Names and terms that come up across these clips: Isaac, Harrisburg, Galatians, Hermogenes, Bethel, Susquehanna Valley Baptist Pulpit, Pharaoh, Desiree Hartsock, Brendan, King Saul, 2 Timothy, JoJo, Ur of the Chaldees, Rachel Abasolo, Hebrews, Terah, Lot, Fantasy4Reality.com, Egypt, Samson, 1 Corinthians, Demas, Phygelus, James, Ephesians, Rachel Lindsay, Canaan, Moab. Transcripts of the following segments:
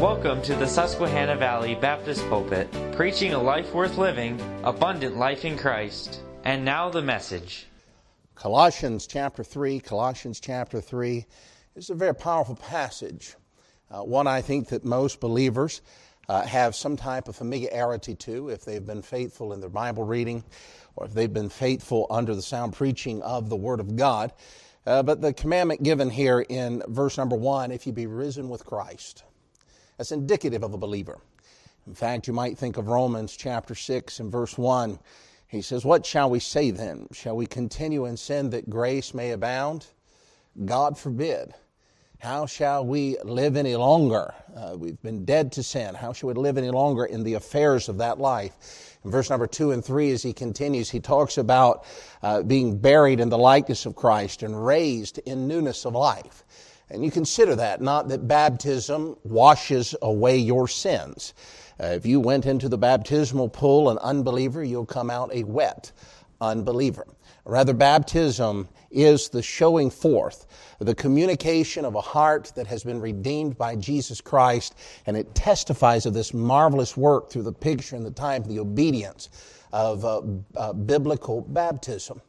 Welcome to the Susquehanna Valley Baptist Pulpit, preaching a life worth living, abundant life in Christ. And now the message. Colossians chapter 3 is a very powerful passage. One I think that most believers have some type of familiarity to if they've been faithful in their Bible reading or if they've been faithful under the sound preaching of the Word of God. But the commandment given here in verse number 1, if you be risen with Christ, that's indicative of a believer. In fact, you might think of Romans chapter 6 and verse 1. He says, "What shall we say then? Shall we continue in sin that grace may abound? God forbid. How shall we live any longer? We've been dead to sin. How shall we live any longer in the affairs of that life?" In verse number 2 and 3, as he continues, he talks about being buried in the likeness of Christ and raised in newness of life. And you consider that, not that baptism washes away your sins. If you went into the baptismal pool an unbeliever, you'll come out a wet unbeliever. Rather, baptism is the showing forth, the communication of a heart that has been redeemed by Jesus Christ, and it testifies of this marvelous work through the picture and the type, the obedience of biblical baptism.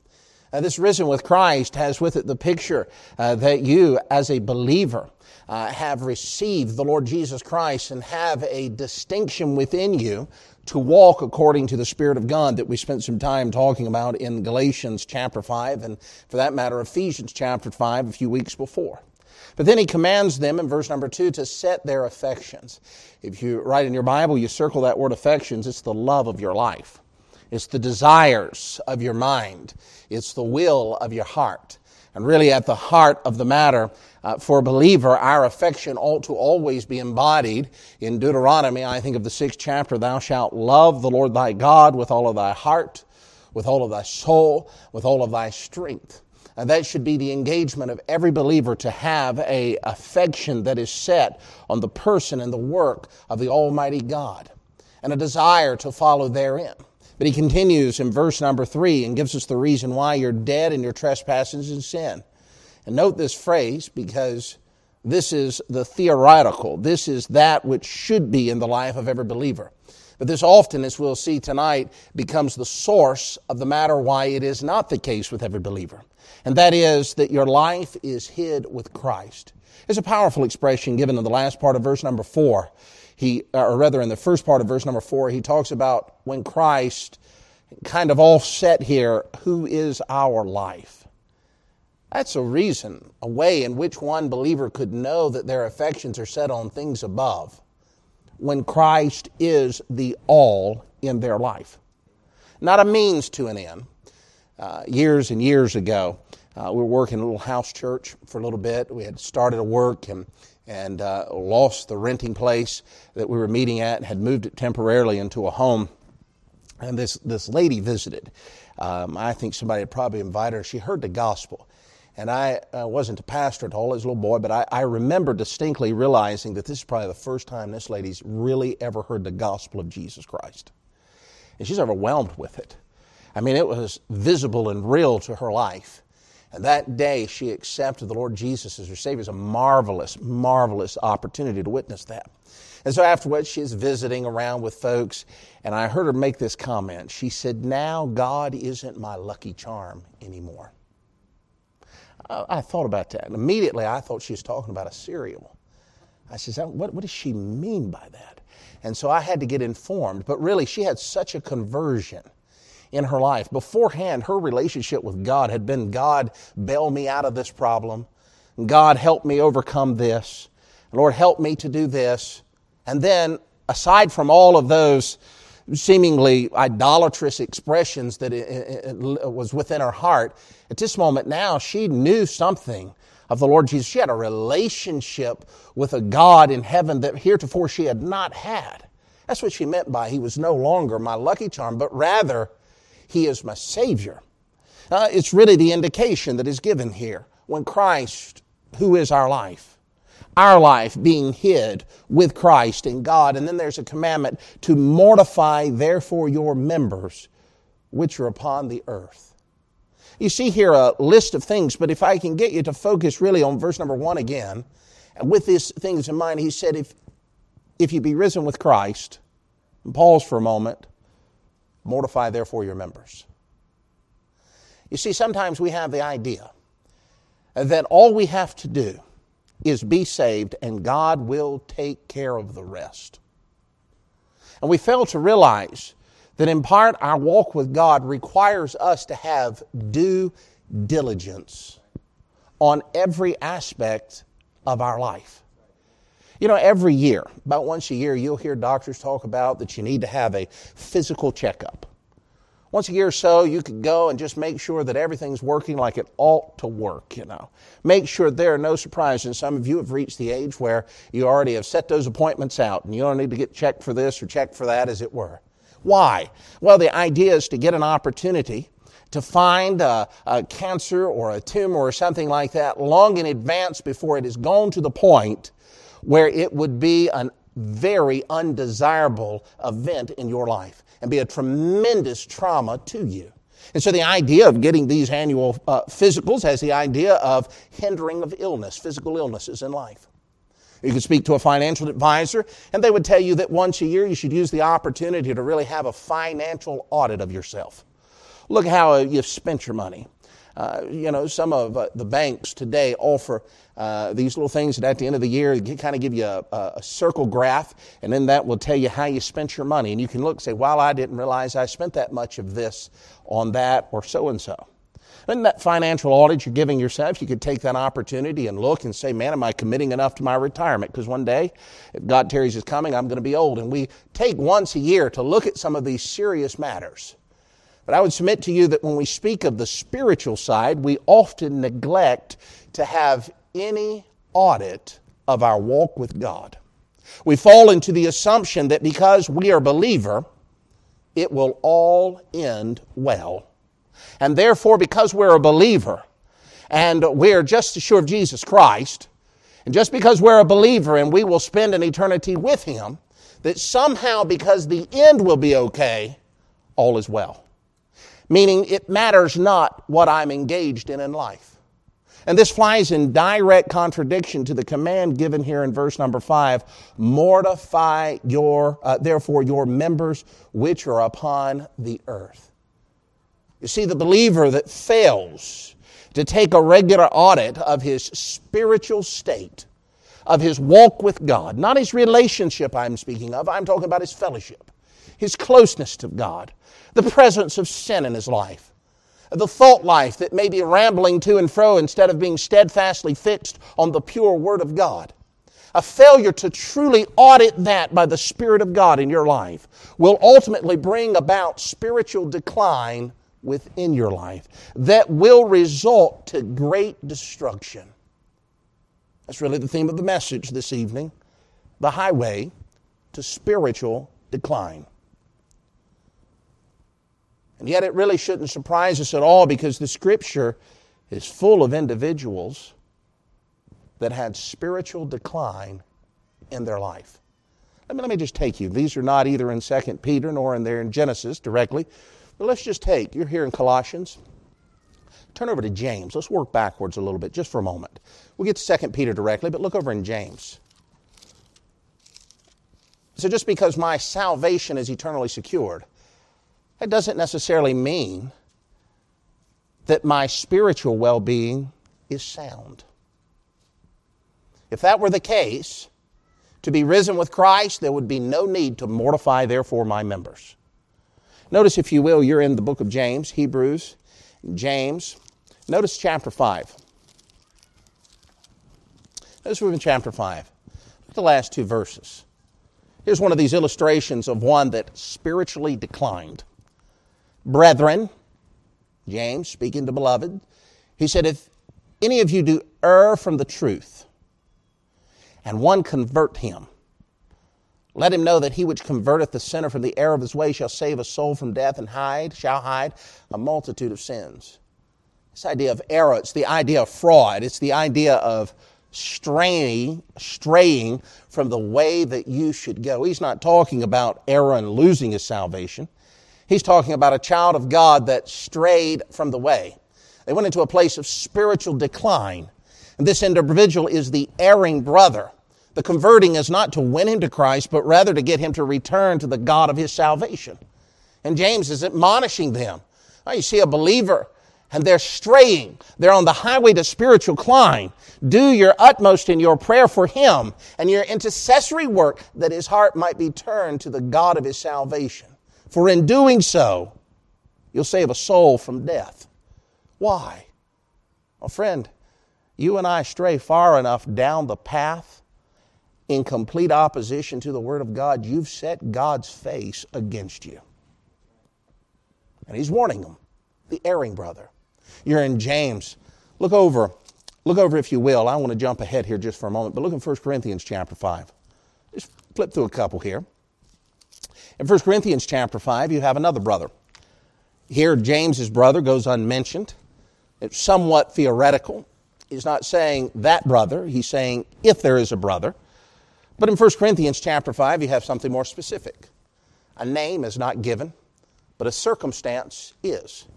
This risen with Christ has with it the picture that you, as a believer, have received the Lord Jesus Christ and have a distinction within you to walk according to the Spirit of God that we spent some time talking about in Galatians chapter 5 and, for that matter, Ephesians chapter 5 a few weeks before. But then he commands them in verse number 2 to set their affections. If you write in your Bible, you circle that word affections, it's the love of your life. It's the desires of your mind. It's the will of your heart. And really at the heart of the matter, for a believer, our affection ought to always be embodied in Deuteronomy, I think of the 6th chapter, "Thou shalt love the Lord thy God with all of thy heart, with all of thy soul, with all of thy strength." And that should be the engagement of every believer to have an affection that is set on the person and the work of the Almighty God and a desire to follow therein. But he continues in verse number 3 and gives us the reason why you're dead in your trespasses and sin. And note this phrase, because this is the theoretical. This is that which should be in the life of every believer. But this often, as we'll see tonight, becomes the source of the matter why it is not the case with every believer. And that is that your life is hid with Christ. It's a powerful expression given in the last part of verse number 4. In the first part of verse number 4, he talks about when Christ, kind of offset here, who is our life. That's a reason, a way in which one believer could know that their affections are set on things above, when Christ is the all in their life. Not a means to an end. Years and years ago, we were working in a little house church for a little bit. We had started a work and lost the renting place that we were meeting at and had moved it temporarily into a home. And this lady visited. I think somebody had probably invited her. She heard the gospel. And I wasn't a pastor at all as a little boy, but I remember distinctly realizing that this is probably the first time this lady's really ever heard the gospel of Jesus Christ. And she's overwhelmed with it. I mean, it was visible and real to her life. And that day, she accepted the Lord Jesus as her Savior. It was a marvelous, marvelous opportunity to witness that. And so afterwards, she's visiting around with folks, and I heard her make this comment. She said, "Now God isn't my lucky charm anymore." I thought about that, and immediately I thought she was talking about a cereal. I said, what does she mean by that? And so I had to get informed. But really, she had such a conversion in her life. Beforehand, her relationship with God had been, "God, bail me out of this problem. God, help me overcome this. Lord, help me to do this." And then, aside from all of those seemingly idolatrous expressions that it was within her heart, at this moment now, she knew something of the Lord Jesus. She had a relationship with a God in heaven that heretofore she had not had. That's what she meant by "He was no longer my lucky charm," but rather, "He is my Savior." It's really the indication that is given here. When Christ, who is our life being hid with Christ in God. And then there's a commandment to mortify therefore your members which are upon the earth. You see here a list of things, but if I can get you to focus really on verse number 1 again, and with these things in mind, he said, if if you be risen with Christ, and pause for a moment, mortify therefore your members. You see, sometimes we have the idea that all we have to do is be saved and God will take care of the rest. And we fail to realize that in part our walk with God requires us to have due diligence on every aspect of our life. You know, every year, about once a year, you'll hear doctors talk about that you need to have a physical checkup. Once a year or so, you could go and just make sure that everything's working like it ought to work, you know. Make sure there are no surprises. Some of you have reached the age where you already have set those appointments out and you don't need to get checked for this or checked for that, as it were. Why? Well, the idea is to get an opportunity to find a cancer or a tumor or something like that long in advance before it has gone to the point where it would be a very undesirable event in your life and be a tremendous trauma to you. And so the idea of getting these annual physicals has the idea of hindering of illness, physical illnesses in life. You could speak to a financial advisor, and they would tell you that once a year you should use the opportunity to really have a financial audit of yourself. Look how you've spent your money. You know, some of the banks today offer these little things that at the end of the year kind of give you a circle graph, and then that will tell you how you spent your money. And you can look and say, well, I didn't realize I spent that much of this on that or so-and-so. And that financial audit you're giving yourself, you could take that opportunity and look and say, man, am I committing enough to my retirement? Because one day, if God tarries his coming, I'm going to be old. And we take once a year to look at some of these serious matters. But I would submit to you that when we speak of the spiritual side, we often neglect to have any audit of our walk with God. We fall into the assumption that because we are a believer, it will all end well. And therefore, because we're a believer and we're just as sure of Jesus Christ, and just because we're a believer and we will spend an eternity with Him, that somehow because the end will be okay, all is well. Meaning it matters not what I'm engaged in life. And this flies in direct contradiction to the command given here in verse number 5, mortify therefore your members which are upon the earth. You see, the believer that fails to take a regular audit of his spiritual state, of his walk with God, not his relationship I'm speaking of, I'm talking about his fellowship, his closeness to God, the presence of sin in his life, the thought life that may be rambling to and fro instead of being steadfastly fixed on the pure Word of God. A failure to truly audit that by the Spirit of God in your life will ultimately bring about spiritual decline within your life that will result to great destruction. That's really the theme of the message this evening, the highway to spiritual decline. And yet it really shouldn't surprise us at all because the Scripture is full of individuals that had spiritual decline in their life. Let me just take you. These are not either in 2 Peter nor in there in Genesis directly. But let's just take, you're here in Colossians. Turn over to James. Let's work backwards a little bit just for a moment. We'll get to 2 Peter directly, but look over in James. So just because my salvation is eternally secured, that doesn't necessarily mean that my spiritual well-being is sound. If that were the case, to be risen with Christ, there would be no need to mortify, therefore, my members. Notice, if you will, you're in the book of James, Hebrews, James. Notice chapter 5. Notice we're in chapter 5. Look at the last two verses. Here's one of these illustrations of one that spiritually declined. Brethren, James speaking to beloved, he said, if any of you do err from the truth, and one convert him, let him know that he which converteth the sinner from the error of his way shall save a soul from death and shall hide a multitude of sins. This idea of error, it's the idea of fraud, it's the idea of straying from the way that you should go. He's not talking about error and losing his salvation. He's talking about a child of God that strayed from the way. They went into a place of spiritual decline. And this individual is the erring brother The converting is not to win him to Christ, but rather to get him to return to the God of his salvation. And James is admonishing them. Now you see a believer, and they're straying. They're on the highway to spiritual climb. Do your utmost in your prayer for him and your intercessory work that his heart might be turned to the God of his salvation. For in doing so, you'll save a soul from death. Why? Well, friend, you and I stray far enough down the path in complete opposition to the Word of God, you've set God's face against you. And he's warning them, the erring brother. You're in James. Look over if you will. I want to jump ahead here just for a moment, but look in 1 Corinthians chapter 5. Just flip through a couple here. In 1 Corinthians chapter 5, you have another brother. Here, James's brother goes unmentioned. It's somewhat theoretical. He's not saying that brother. He's saying if there is a brother. But in 1 Corinthians chapter 5, you have something more specific. A name is not given, but a circumstance is.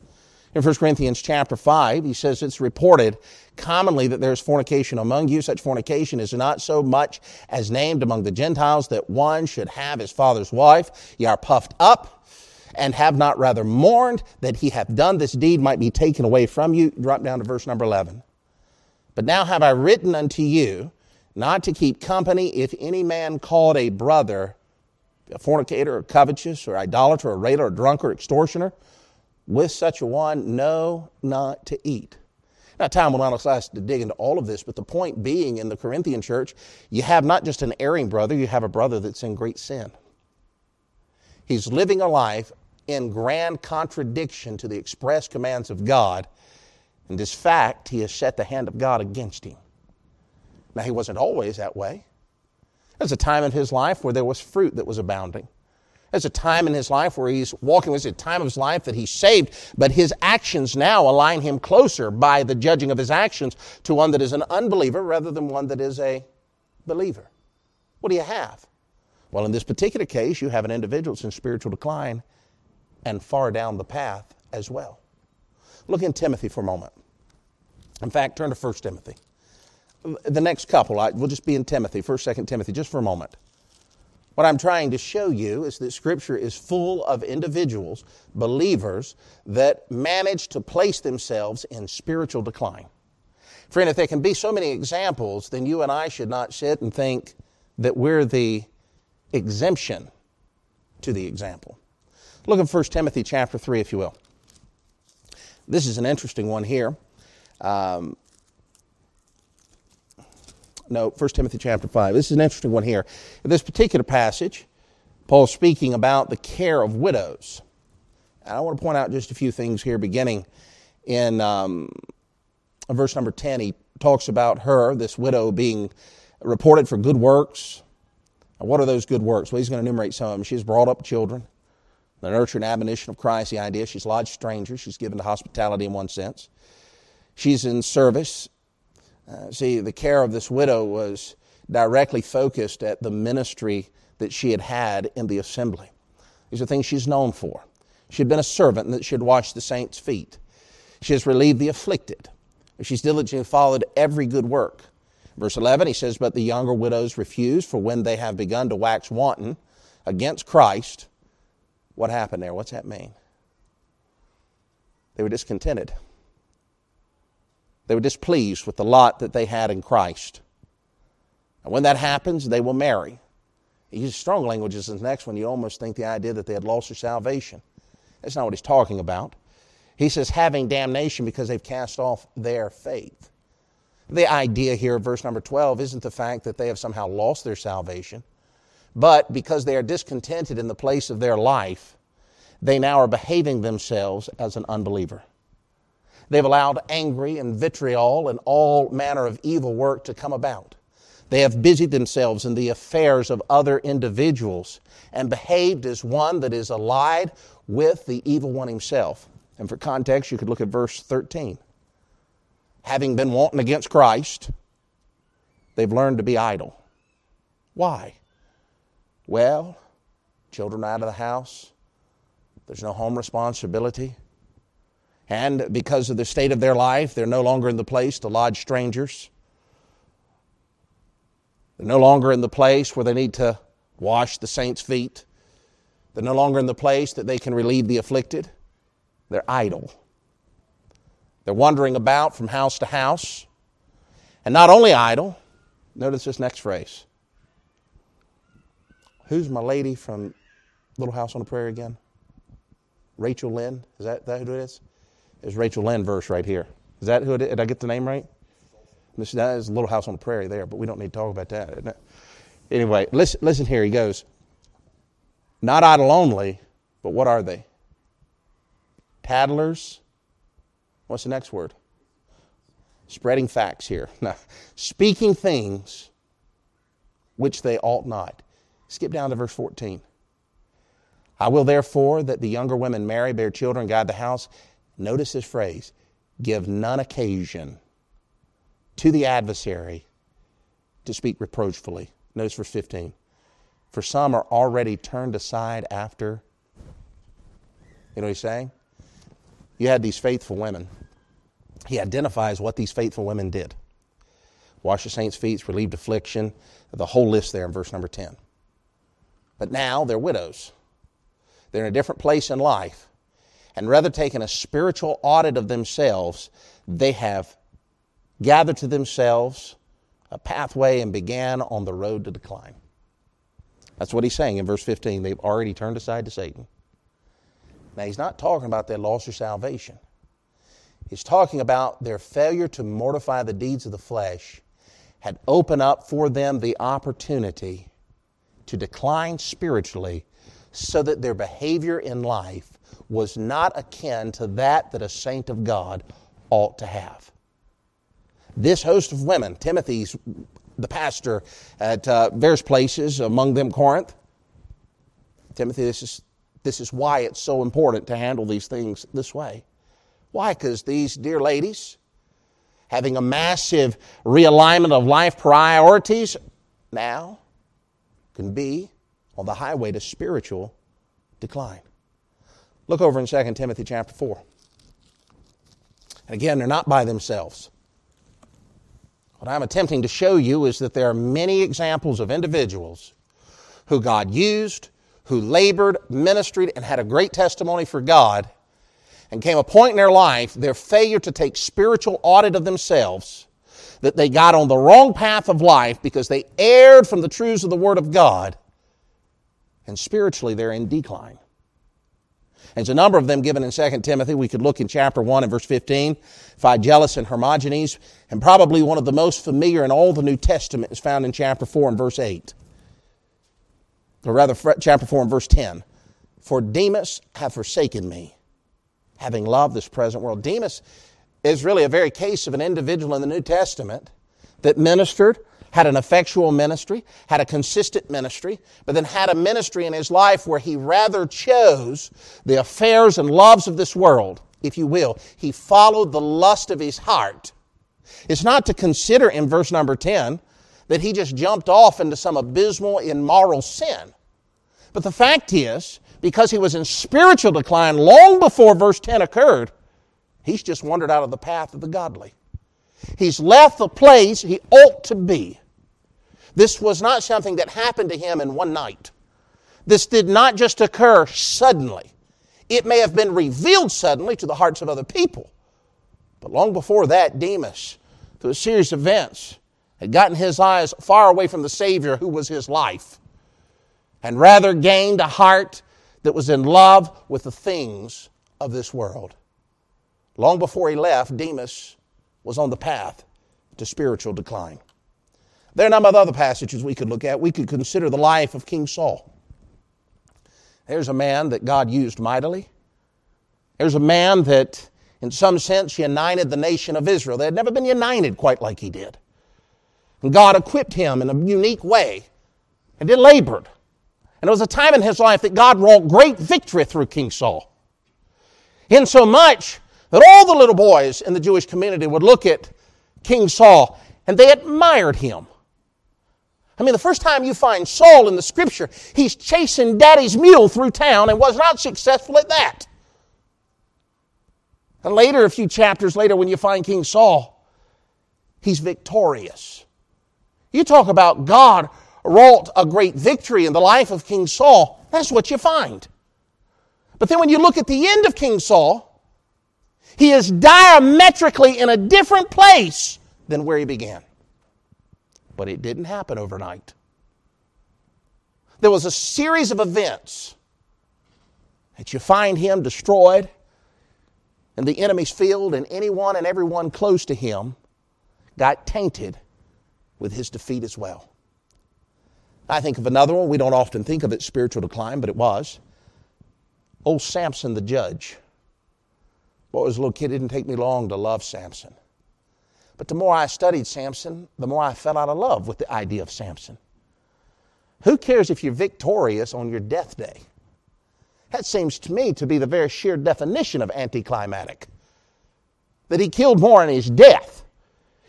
In 1 Corinthians chapter 5, he says, it's reported commonly that there is fornication among you. Such fornication is not so much as named among the Gentiles that one should have his father's wife. Ye are puffed up and have not rather mourned that he hath done this deed might be taken away from you. Drop down to verse number 11. But now have I written unto you not to keep company if any man called a brother a fornicator or covetous or idolater or railer or drunkard or extortioner. With such a one, no, not to eat. Now, time will not allow us to dig into all of this, but the point being in the Corinthian church, you have not just an erring brother, you have a brother that's in great sin. He's living a life in grand contradiction to the express commands of God. And this fact, he has set the hand of God against him. Now, he wasn't always that way. There's a time in his life where there was fruit that was abounding. There's a time in his life where he's walking. There's a time of his life that he's saved, but his actions now align him closer by the judging of his actions to one that is an unbeliever rather than one that is a believer. What do you have? Well, in this particular case, you have an individual that's in spiritual decline and far down the path as well. Look in Timothy for a moment. In fact, turn to 1 Timothy. The next couple, we'll just be in Timothy, 1st, 2nd Timothy, just for a moment. What I'm trying to show you is that Scripture is full of individuals, believers, that manage to place themselves in spiritual decline. Friend, if there can be so many examples, then you and I should not sit and think that we're the exemption to the example. Look at 1 Timothy chapter 3, if you will. This is an interesting one here. 1 Timothy chapter 5. This is an interesting one here. In this particular passage, Paul's speaking about the care of widows. And I want to point out just a few things here, beginning in verse number 10. He talks about her, this widow, being reported for good works. Now, what are those good works? Well, he's going to enumerate some of them. She's brought up children. The nurture and admonition of Christ, the idea. She's lodged strangers. She's given to hospitality in one sense. She's in service. See, the care of this widow was directly focused at the ministry that she had had in the assembly. These are things she's known for. She had been a servant and that she had washed the saints' feet. She has relieved the afflicted. She's diligently followed every good work. Verse 11, he says, but the younger widows refuse, for when they have begun to wax wanton against Christ. What happened there? What's that mean? They were discontented. They were displeased with the lot that they had in Christ. And when that happens, they will marry. He uses strong languages in the next one. You almost think the idea that they had lost their salvation. That's not what he's talking about. He says, having damnation because they've cast off their faith. The idea here, verse number 12, isn't the fact that they have somehow lost their salvation, but because they are discontented in the place of their life, they now are behaving themselves as an unbeliever. They've allowed angry and vitriol and all manner of evil work to come about. They have busied themselves in the affairs of other individuals and behaved as one that is allied with the evil one himself. And for context, you could look at verse 13. Having been wanton against Christ, they've learned to be idle. Why? Well, children out of the house, there's no home responsibility. And because of the state of their life, they're no longer in the place to lodge strangers. They're no longer in the place where they need to wash the saints' feet. They're no longer in the place that they can relieve the afflicted. They're idle. They're wandering about from house to house. And not only idle, notice this next phrase. Who's my lady from Little House on the Prairie again? Rachel Lynn? Is that who it is? It's Rachel Lynn verse right here. Is that who it is? Did I get the name right? That is Little House on the Prairie there, but we don't need to talk about that. Anyway, listen here. He goes, not idle only, but what are they? Tattlers. What's the next word? Spreading facts here. No. Speaking things which they ought not. Skip down to verse 14. I will therefore that the younger women marry, bear children, guide the house. Notice this phrase. Give none occasion to the adversary to speak reproachfully. Notice verse 15. For some are already turned aside after. You know what he's saying? You had these faithful women. He identifies what these faithful women did. Wash the saints' feet, relieved affliction, the whole list there in verse number 10. But now they're widows. They're in a different place in life. And rather taking a spiritual audit of themselves, they have gathered to themselves a pathway and began on the road to decline. That's what he's saying in verse 15. They've already turned aside to Satan. Now, he's not talking about their loss or salvation. He's talking about their failure to mortify the deeds of the flesh had opened up for them the opportunity to decline spiritually so that their behavior in life was not akin to that a saint of God ought to have. This host of women, Timothy's the pastor at various places, among them Corinth. Timothy, this is why it's so important to handle these things this way. Why? Because these dear ladies, having a massive realignment of life priorities, now can be on the highway to spiritual decline. Look over in 2 Timothy chapter 4. And again, they're not by themselves. What I'm attempting to show you is that there are many examples of individuals who God used, who labored, ministered, and had a great testimony for God, and came a point in their life, their failure to take spiritual audit of themselves, that they got on the wrong path of life because they erred from the truths of the Word of God, and spiritually they're in decline. There's a number of them given in 2 Timothy. We could look in chapter 1 and verse 15. Phygelus and Hermogenes, and probably one of the most familiar in all the New Testament is found in chapter 4 and verse 8. Or rather, chapter 4 and verse 10. For Demas have forsaken me, having loved this present world. Demas is really a very case of an individual in the New Testament that ministered, had an effectual ministry, had a consistent ministry, but then had a ministry in his life where he rather chose the affairs and loves of this world, if you will. He followed the lust of his heart. It's not to consider in verse number 10 that he just jumped off into some abysmal, immoral sin. But the fact is, because he was in spiritual decline long before verse 10 occurred, he's just wandered out of the path of the godly. He's left the place he ought to be. This was not something that happened to him in one night. This did not just occur suddenly. It may have been revealed suddenly to the hearts of other people. But long before that, Demas, through a series of events, had gotten his eyes far away from the Savior who was his life, and rather gained a heart that was in love with the things of this world. Long before he left, Demas was on the path to spiritual decline. There are a number of other passages we could look at. We could consider the life of King Saul. There's a man that God used mightily. There's a man that, in some sense, united the nation of Israel. They had never been united quite like he did. And God equipped him in a unique way, and he labored. And there was a time in his life that God wrought great victory through King Saul, insomuch that all the little boys in the Jewish community would look at King Saul and they admired him. I mean, the first time you find Saul in the Scripture, he's chasing daddy's mule through town and was not successful at that. And later, a few chapters later, when you find King Saul, he's victorious. You talk about God wrought a great victory in the life of King Saul. That's what you find. But then when you look at the end of King Saul, he is diametrically in a different place than where he began. But it didn't happen overnight. There was a series of events that you find him destroyed in the enemy's field, and anyone and everyone close to him got tainted with his defeat as well. I think of another one. We don't often think of it spiritual decline, but it was. Old Samson the judge. Boy, as a little kid, it didn't take me long to love Samson. But the more I studied Samson, the more I fell out of love with the idea of Samson. Who cares if you're victorious on your death day? That seems to me to be the very sheer definition of anticlimactic. That he killed more in his death.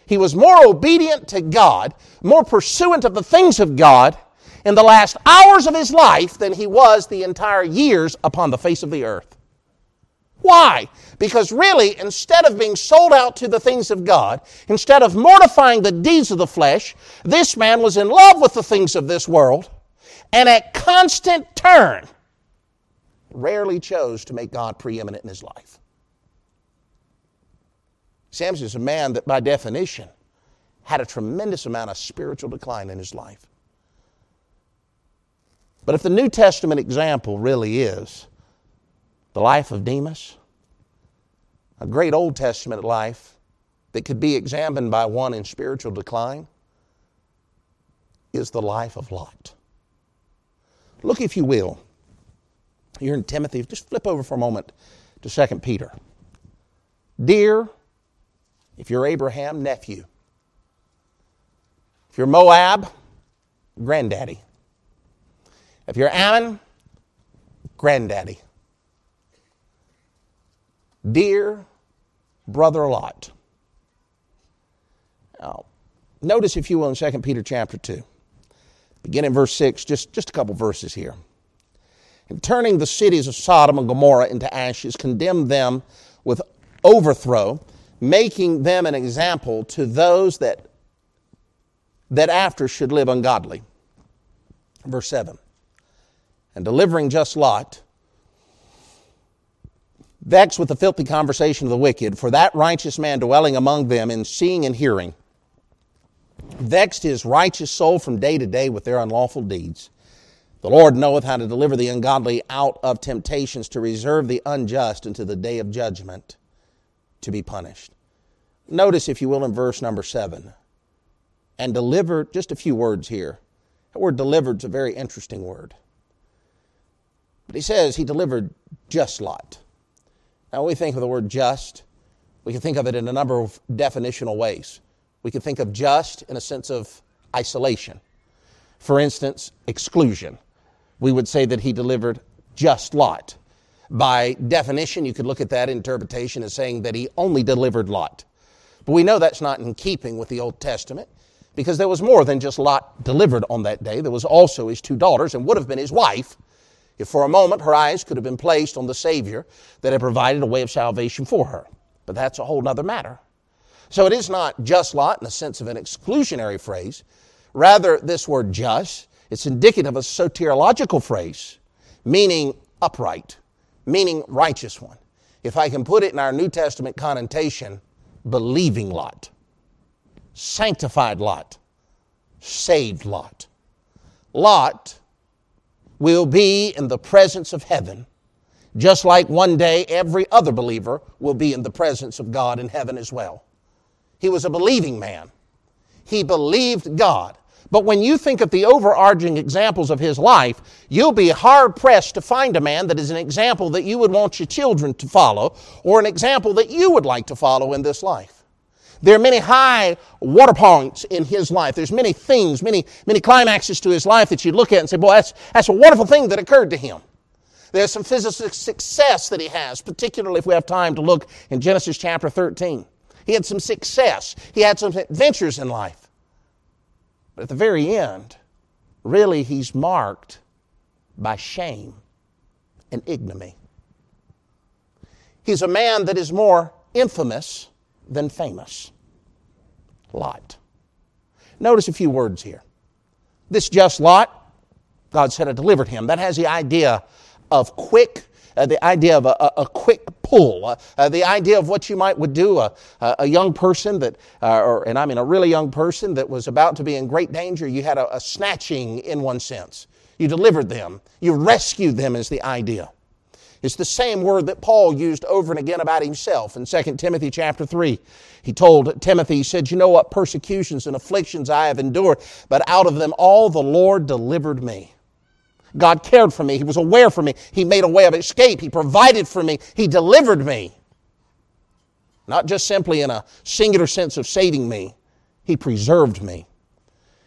He was more obedient to God, more pursuant of the things of God in the last hours of his life than he was the entire years upon the face of the earth. Why? Because really, instead of being sold out to the things of God, instead of mortifying the deeds of the flesh, this man was in love with the things of this world, and at constant turn, rarely chose to make God preeminent in his life. Samson is a man that, by definition, had a tremendous amount of spiritual decline in his life. But if the New Testament example really is the life of Demas, a great Old Testament life that could be examined by one in spiritual decline, is the life of Lot. Look, if you will, you're in Timothy. Just flip over for a moment to 2 Peter. Dear, if you're Abraham, nephew. If you're Moab, granddaddy. If you're Ammon, granddaddy. Dear brother Lot. Now, notice, if you will, in 2 Peter chapter 2. Begin in verse 6, just a couple verses here. And turning the cities of Sodom and Gomorrah into ashes, condemned them with overthrow, making them an example to those that after should live ungodly. Verse 7. And delivering just Lot, vexed with the filthy conversation of the wicked, for that righteous man dwelling among them in seeing and hearing, vexed his righteous soul from day to day with their unlawful deeds. The Lord knoweth how to deliver the ungodly out of temptations, to reserve the unjust unto the day of judgment to be punished. Notice, if you will, in verse number 7. And delivered, just a few words here. That word delivered is a very interesting word. But he says he delivered just Lot. Now, when we think of the word just, we can think of it in a number of definitional ways. We can think of just in a sense of isolation. For instance, exclusion. We would say that he delivered just Lot. By definition, you could look at that interpretation as saying that he only delivered Lot. But we know that's not in keeping with the Old Testament, because there was more than just Lot delivered on that day. There was also his two daughters, and would have been his wife, if for a moment her eyes could have been placed on the Savior that had provided a way of salvation for her. But that's a whole other matter. So it is not just Lot in the sense of an exclusionary phrase. Rather, this word just, it's indicative of a soteriological phrase, meaning upright, meaning righteous one. If I can put it in our New Testament connotation, believing Lot, sanctified Lot, saved Lot. Lot will be in the presence of heaven, just like one day every other believer will be in the presence of God in heaven as well. He was a believing man. He believed God. But when you think of the overarching examples of his life, you'll be hard-pressed to find a man that is an example that you would want your children to follow, or an example that you would like to follow in this life. There are many high water points in his life. There's many things, many climaxes to his life that you look at and say, boy, that's a wonderful thing that occurred to him. There's some physical success that he has, particularly if we have time to look in Genesis chapter 13. He had some success. He had some adventures in life. But at the very end, really he's marked by shame and ignominy. He's a man that is more infamous than famous. Lot. Notice a few words here. This just Lot, God said, I delivered him. That has the idea of quick, the idea of a quick pull, the idea of what you would do, a young person that, and I mean a really young person that was about to be in great danger. You had a snatching in one sense. You delivered them. You rescued them is the idea. It's the same word that Paul used over and again about himself. In 2 Timothy chapter 3, he told Timothy, he said, you know what persecutions and afflictions I have endured, but out of them all the Lord delivered me. God cared for me. He was aware for me. He made a way of escape. He provided for me. He delivered me. Not just simply in a singular sense of saving me. He preserved me.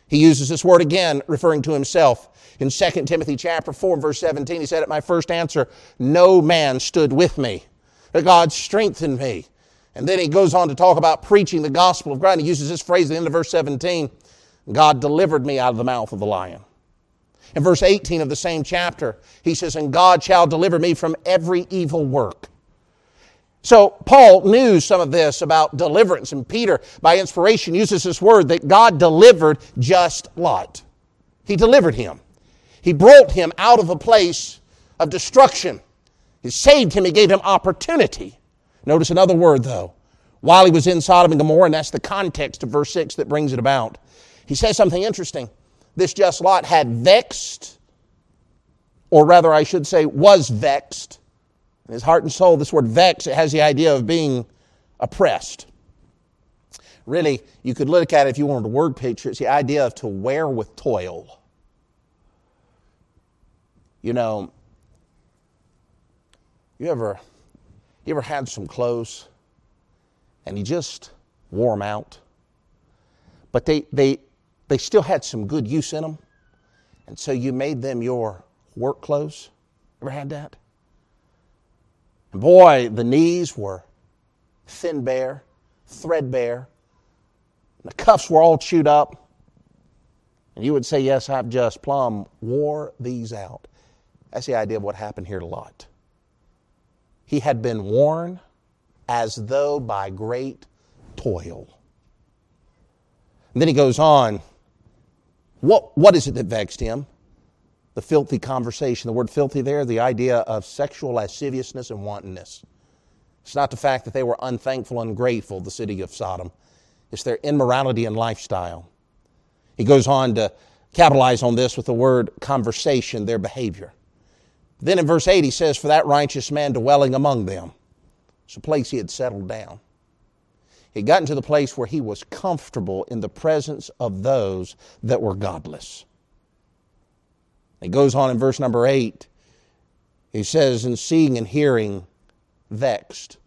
He uses this word again, referring to himself. In 2 Timothy chapter 4, verse 17, he said, at my first answer, no man stood with me, but God strengthened me. And then he goes on to talk about preaching the gospel of God. He uses this phrase at the end of verse 17, God delivered me out of the mouth of the lion. In verse 18 of the same chapter, he says, and God shall deliver me from every evil work. So Paul knew some of this about deliverance, and Peter, by inspiration, uses this word that God delivered just Lot. He delivered him. He brought him out of a place of destruction. He saved him. He gave him opportunity. Notice another word, though. While he was in Sodom and Gomorrah, and that's the context of verse 6 that brings it about. He says something interesting. This just Lot had vexed, or rather I should say was vexed, in his heart and soul. This word vex, it has the idea of being oppressed. Really, you could look at it if you wanted a word picture. It's the idea of to wear with toil. You know, you ever had some clothes and you just wore them out, but they still had some good use in them, and so you made them your work clothes? Ever had that? And boy, the knees were thin bare, threadbare, and the cuffs were all chewed up, and you would say, yes, I've just plumb wore these out. That's the idea of what happened here to Lot. He had been worn as though by great toil. And then he goes on. What is it that vexed him? The filthy conversation. The word filthy there, the idea of sexual lasciviousness and wantonness. It's not the fact that they were unthankful, ungrateful, the city of Sodom. It's their immorality and lifestyle. He goes on to capitalize on this with the word conversation, their behavior. Then in verse 8 he says, for that righteous man dwelling among them. It's a place he had settled down. He got into the place where he was comfortable in the presence of those that were godless. It goes on in verse number 8. He says, in seeing and hearing, vexed.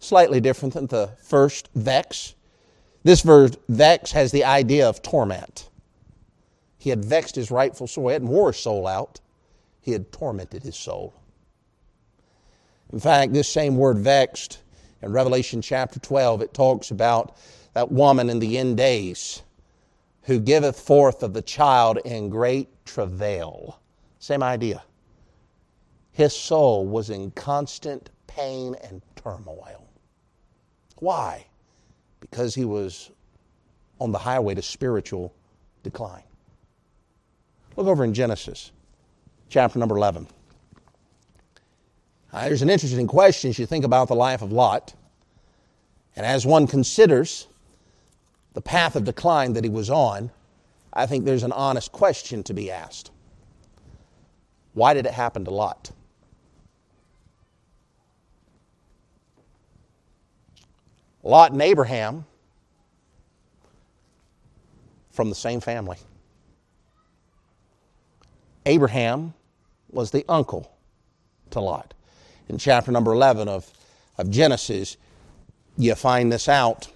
Slightly different than the first vex. This verse, vex, has the idea of torment. He had vexed his rightful soul. He hadn't wore his soul out. He had tormented his soul. In fact, this same word vexed, in Revelation chapter 12, it talks about that woman in the end days who giveth forth of the child in great travail. Same idea. His soul was in constant pain and turmoil. Why? Because he was on the highway to spiritual decline. Look over in Genesis chapter number 11. There's an interesting question as you think about the life of Lot, and as one considers the path of decline that he was on, I think there's an honest question to be asked. Why did it happen to Lot? Lot and Abraham from the same family. Abraham was the uncle to Lot. In chapter number 11 of Genesis, you find this out.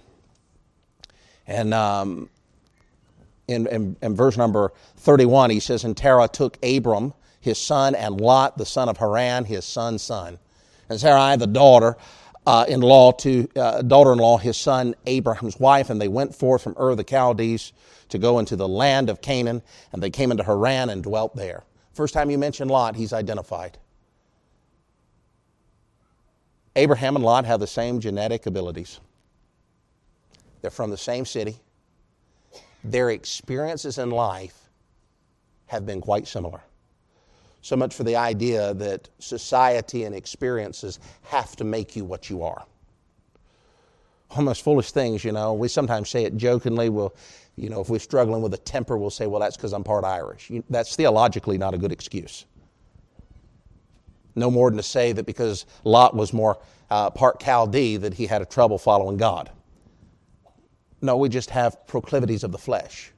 And in verse number 31, he says, and Terah took Abram, his son, and Lot, the son of Haran, his son's son. And Sarai, the daughter-in-law, his son Abraham's wife, and they went forth from Ur of the Chaldees to go into the land of Canaan, and they came into Haran and dwelt there. First time you mention Lot, he's identified. Abraham and Lot have the same genetic abilities. They're from the same city. their experiences in life have been quite similar. So much for the idea that society and experiences have to make you what you are. Almost foolish things, you know. We sometimes say it jokingly. We'll, you know, if we're struggling with a temper, we'll say, well, that's because I'm part Irish. That's theologically not a good excuse. No more than to say that because Lot was more part Chaldee that he had a trouble following God. No, we just have proclivities of the flesh.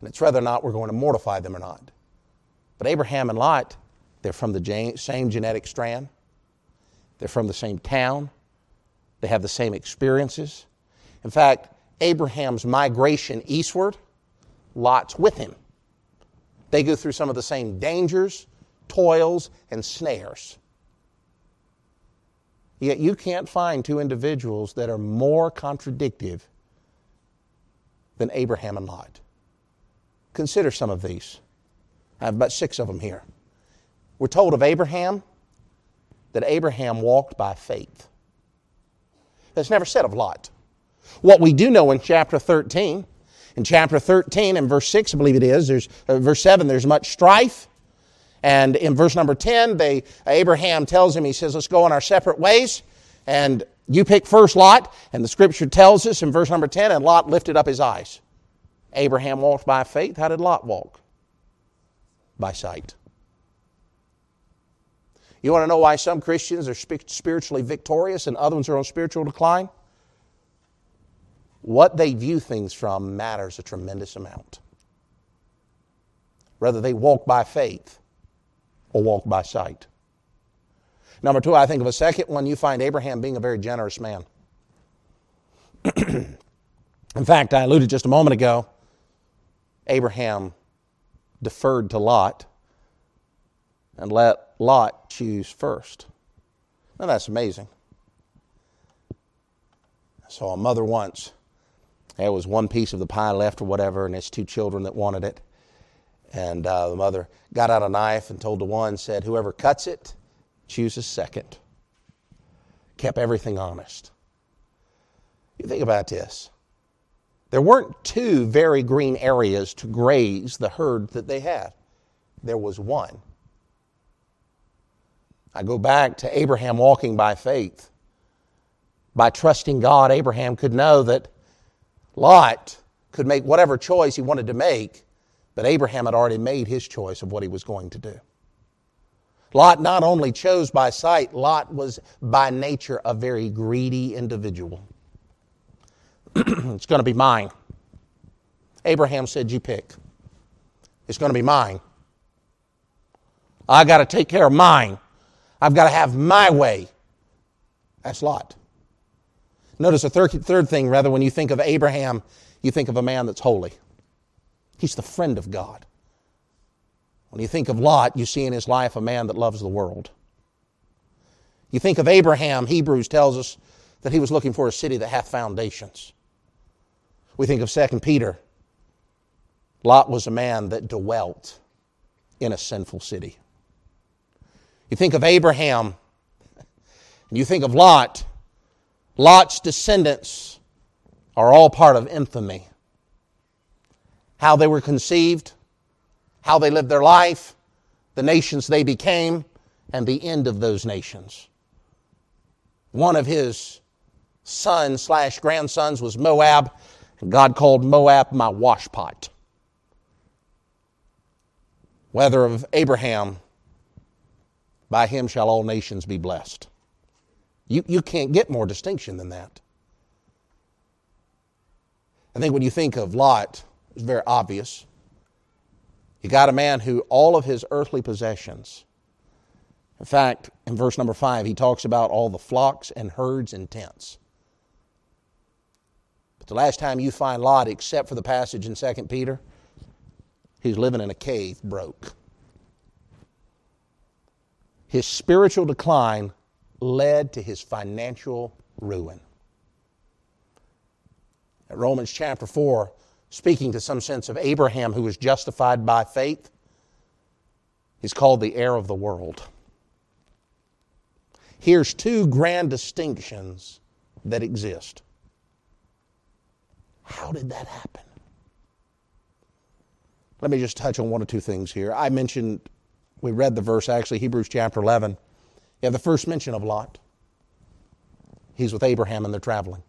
And it's whether or not we're going to mortify them or not. But Abraham and Lot, they're from the same genetic strand. They're from the same town. They have the same experiences. In fact, Abraham's migration eastward, Lot's with him. They go through some of the same dangers, toils, and snares. Yet you can't find two individuals that are more contradictive than Abraham and Lot. Consider some of these. I have about 6 of them here. We're told of Abraham that Abraham walked by faith. That's never said of Lot. What we do know in chapter 13, and verse 6, I believe it is, there's verse 7, there's much strife. And in verse number 10, Abraham tells him, he says, let's go on our separate ways. And you pick first, Lot. And the scripture tells us in verse number 10, and Lot lifted up his eyes. Abraham walked by faith. How did Lot walk? By sight. You want to know why some Christians are spiritually victorious and others are on spiritual decline? What they view things from matters a tremendous amount. Whether they walk by faith or walk by sight. Number 2, I think of a second one. You find Abraham being a very generous man. In fact, I alluded just a moment ago, Abraham deferred to Lot and let Lot choose first. Now that's amazing. I saw a mother once. There was one piece of the pie left or whatever, and it's 2 children that wanted it. And the mother got out a knife and told the one, said, whoever cuts it, chooses second. Kept everything honest. You think about this. There weren't 2 very green areas to graze the herd that they had. There was one. I go back to Abraham walking by faith. By trusting God, Abraham could know that Lot could make whatever choice he wanted to make, but Abraham had already made his choice of what he was going to do. Lot not only chose by sight, Lot was by nature a very greedy individual. It's going to be mine. Abraham said, you pick. It's going to be mine. I got to take care of mine. I've got to have my way. That's Lot. Notice the third thing, rather, when you think of Abraham, you think of a man that's holy. He's the friend of God. When you think of Lot, you see in his life a man that loves the world. You think of Abraham, Hebrews tells us that he was looking for a city that hath foundations. We think of 2 Peter. Lot was a man that dwelt in a sinful city. You think of Abraham, and you think of Lot. Lot's descendants are all part of infamy. How they were conceived, how they lived their life, the nations they became, and the end of those nations. One of his son/grandsons was Moab, and God called Moab my washpot. Whether of Abraham, by him shall all nations be blessed. You can't get more distinction than that. I think when you think of Lot, it's very obvious. You got a man who all of his earthly possessions. In fact, in verse number 5, he talks about all the flocks and herds and tents. But the last time you find Lot, except for the passage in 2 Peter, he's living in a cave, broke. His spiritual decline led to his financial ruin. At Romans chapter 4, speaking to some sense of Abraham who was justified by faith, he's called the heir of the world. Here's 2 grand distinctions that exist. How did that happen? Let me just touch on one or two things here. I mentioned, we read the verse, actually, Hebrews chapter 11. You have the first mention of Lot. He's with Abraham and they're traveling.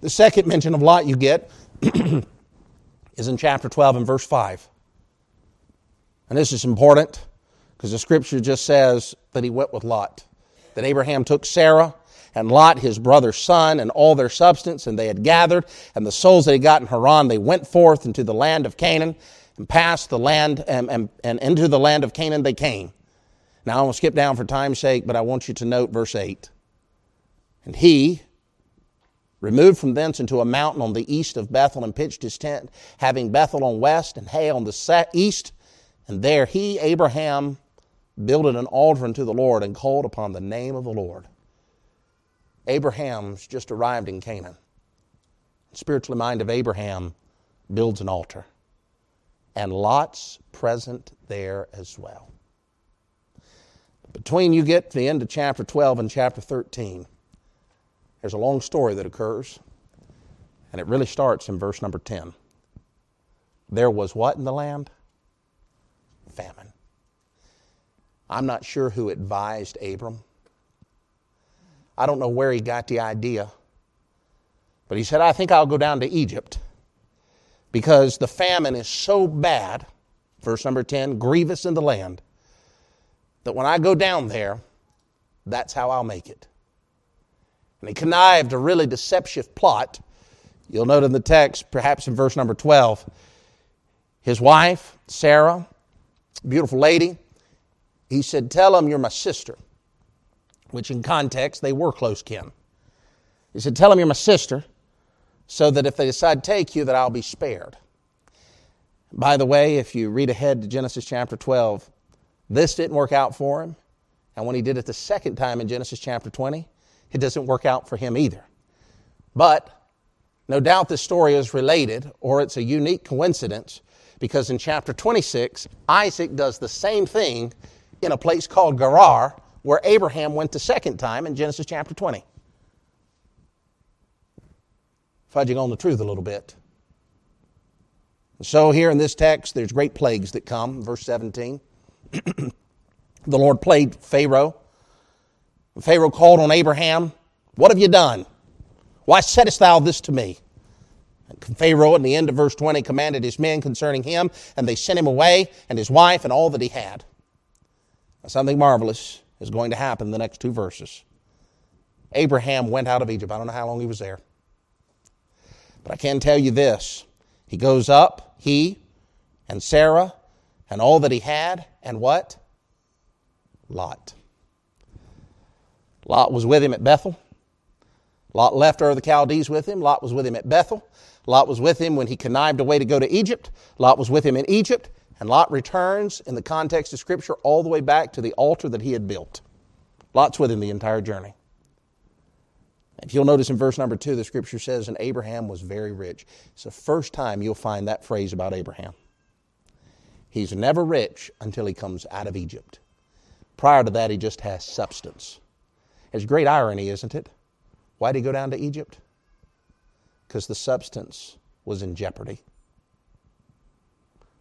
The second mention of Lot you get is in chapter 12 and verse 5. And this is important because the Scripture just says that he went with Lot, that Abraham took Sarah and Lot, his brother's son, and all their substance, and they had gathered, and the souls they had got in Haran, they went forth into the land of Canaan, and past the land, and into the land of Canaan they came. Now, I will skip down for time's sake, but I want you to note verse 8. And he removed from thence into a mountain on the east of Bethel, and pitched his tent, having Bethel on west, and Hay on the east. And there he, Abraham, builded an altar unto the Lord, and called upon the name of the Lord. Abraham's just arrived in Canaan. The spiritually minded Abraham builds an altar. And Lot's present there as well. Between you get to the end of chapter 12 and chapter 13, there's a long story that occurs. And it really starts in verse number 10. There was what in the land? Famine. I'm not sure who advised Abram. I don't know where he got the idea, but he said, I think I'll go down to Egypt because the famine is so bad, verse number 10, grievous in the land, that when I go down there, that's how I'll make it. And he connived a really deceptive plot. You'll note in the text, perhaps in verse number 12, his wife, Sarah, beautiful lady, he said, tell him you're my sister. Which in context, they were close kin. He said, tell them you're my sister, so that if they decide to take you, that I'll be spared. By the way, if you read ahead to Genesis chapter 12, this didn't work out for him. And when he did it the second time in Genesis chapter 20, it doesn't work out for him either. But no doubt this story is related, or it's a unique coincidence, because in chapter 26, Isaac does the same thing in a place called Gerar, where Abraham went the second time in Genesis chapter 20. Fudging on the truth a little bit. So here in this text, there's great plagues that come. Verse 17. The Lord plagued Pharaoh. Pharaoh called on Abraham, what have you done? Why saidest thou this to me? And Pharaoh, in the end of verse 20, commanded his men concerning him, and they sent him away, and his wife, and all that he had. Now, something marvelous is going to happen in the next two verses. Abraham went out of Egypt. I don't know how long he was there. But I can tell you this. He goes up, he and Sarah and all that he had, and what? Lot. Lot was with him at Bethel. Lot left Ur of the Chaldees with him. Lot was with him at Bethel. Lot was with him when he connived a way to go to Egypt. Lot was with him in Egypt. And Lot returns, in the context of Scripture, all the way back to the altar that he had built. Lot's with him the entire journey. If you'll notice in verse number 2, the Scripture says, and Abraham was very rich. It's the first time you'll find that phrase about Abraham. He's never rich until he comes out of Egypt. Prior to that, he just has substance. It's great irony, isn't it? Why did he go down to Egypt? Because the substance was in jeopardy.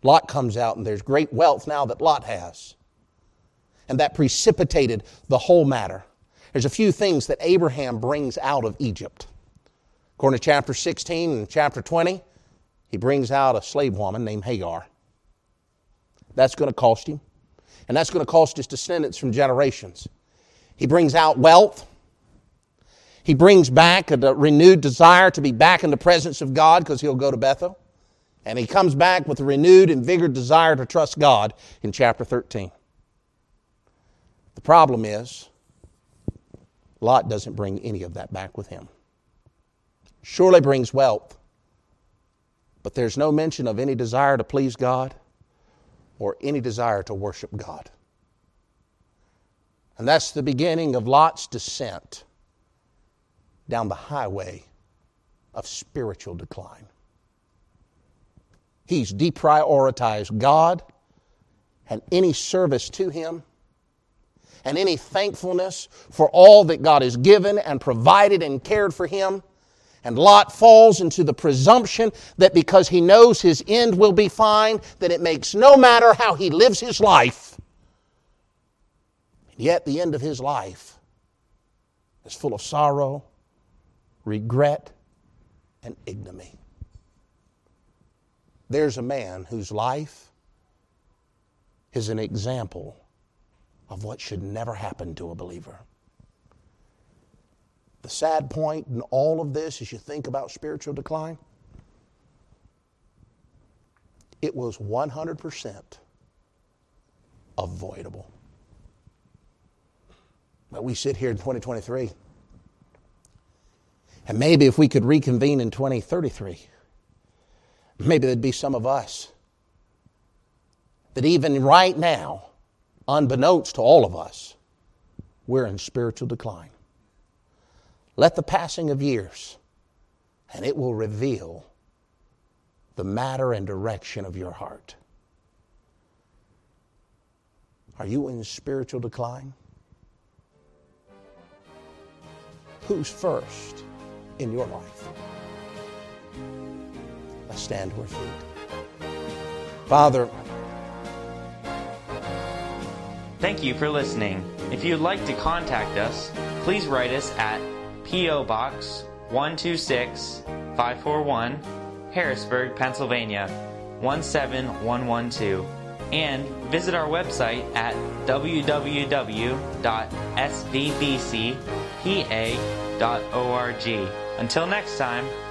Lot comes out and there's great wealth now that Lot has. And that precipitated the whole matter. There's a few things that Abraham brings out of Egypt. According to chapter 16 and chapter 20, he brings out a slave woman named Hagar. That's going to cost him. And that's going to cost his descendants from generations. He brings out wealth. He brings back a renewed desire to be back in the presence of God because he'll go to Bethel. And he comes back with a renewed and vigored desire to trust God in chapter 13. The problem is, Lot doesn't bring any of that back with him. Surely brings wealth, but there's no mention of any desire to please God or any desire to worship God. And that's the beginning of Lot's descent down the highway of spiritual decline. He's deprioritized God and any service to Him and any thankfulness for all that God has given and provided and cared for him. And Lot falls into the presumption that because he knows his end will be fine, that it makes no matter how he lives his life. And yet the end of his life is full of sorrow, regret, and ignominy. There's a man whose life is an example of what should never happen to a believer. The sad point in all of this as you think about spiritual decline, it was 100% avoidable. But we sit here in 2023, and maybe if we could reconvene in 2033, maybe there'd be some of us that even right now, unbeknownst to all of us, we're in spiritual decline. Let the passing of years, and it will reveal the matter and direction of your heart. Are you in spiritual decline? Who's first in your life? Let's stand to our feet. Father, thank you for listening. If you'd like to contact us, please write us at P.O. Box 126 541, Harrisburg, Pennsylvania 17112, and visit our website at www.svbcpa.org. Until next time.